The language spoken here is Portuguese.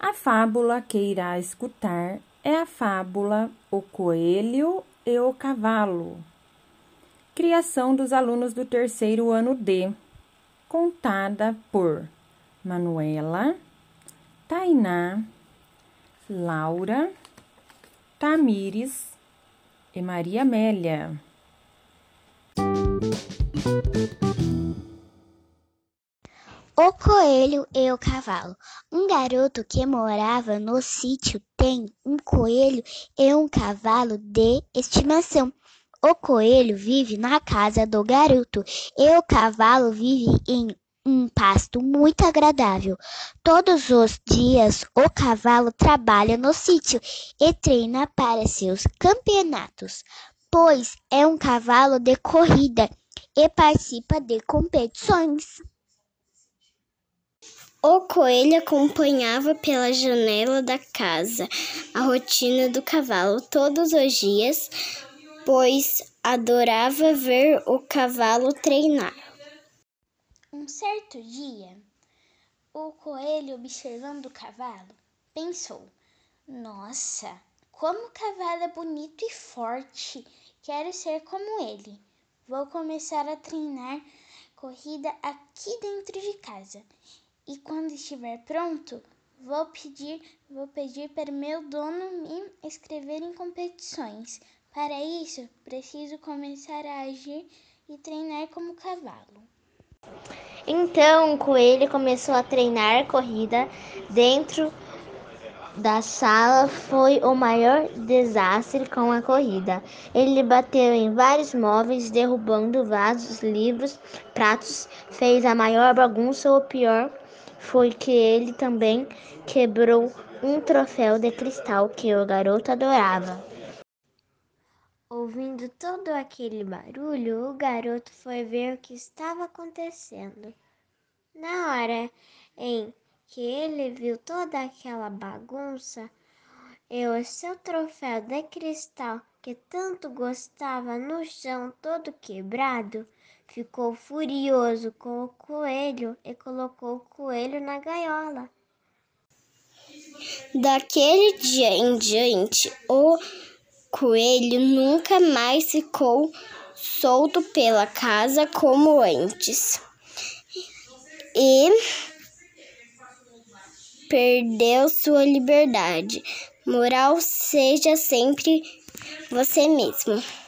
A fábula que irá escutar é a fábula O Coelho e o Cavalo, criação dos alunos do terceiro ano D, contada por Manuela, Tainá, Laura, Tamires e Maria Amélia. O Coelho e o Cavalo. Um garoto que morava no sítio tem um coelho e um cavalo de estimação. O coelho vive na casa do garoto e o cavalo vive em um pasto muito agradável. Todos os dias o cavalo trabalha no sítio e treina para seus campeonatos, pois é um cavalo de corrida e participa de competições. O coelho acompanhava pela janela da casa a rotina do cavalo todos os dias, pois adorava ver o cavalo treinar. Um certo dia, o coelho, observando o cavalo, pensou: nossa, como o cavalo é bonito e forte, quero ser como ele. Vou começar a treinar corrida aqui dentro de casa. E quando estiver pronto, vou pedir para meu dono me inscrever em competições. Para isso, preciso começar a agir e treinar como cavalo. Então, o coelho começou a treinar corrida dentro da sala. Foi o maior desastre com a corrida. Ele bateu em vários móveis, derrubando vasos, livros, pratos, fez a maior bagunça. O pior foi que ele também quebrou um troféu de cristal que o garoto adorava. Ouvindo todo aquele barulho, o garoto foi ver o que estava acontecendo. Na hora em que ele viu toda aquela bagunça e o seu troféu de cristal que tanto gostava no chão todo quebrado, ficou furioso com o coelho e colocou o coelho na gaiola. Daquele dia em diante, o coelho nunca mais ficou solto pela casa como antes e perdeu sua liberdade. Moral: seja sempre você mesmo.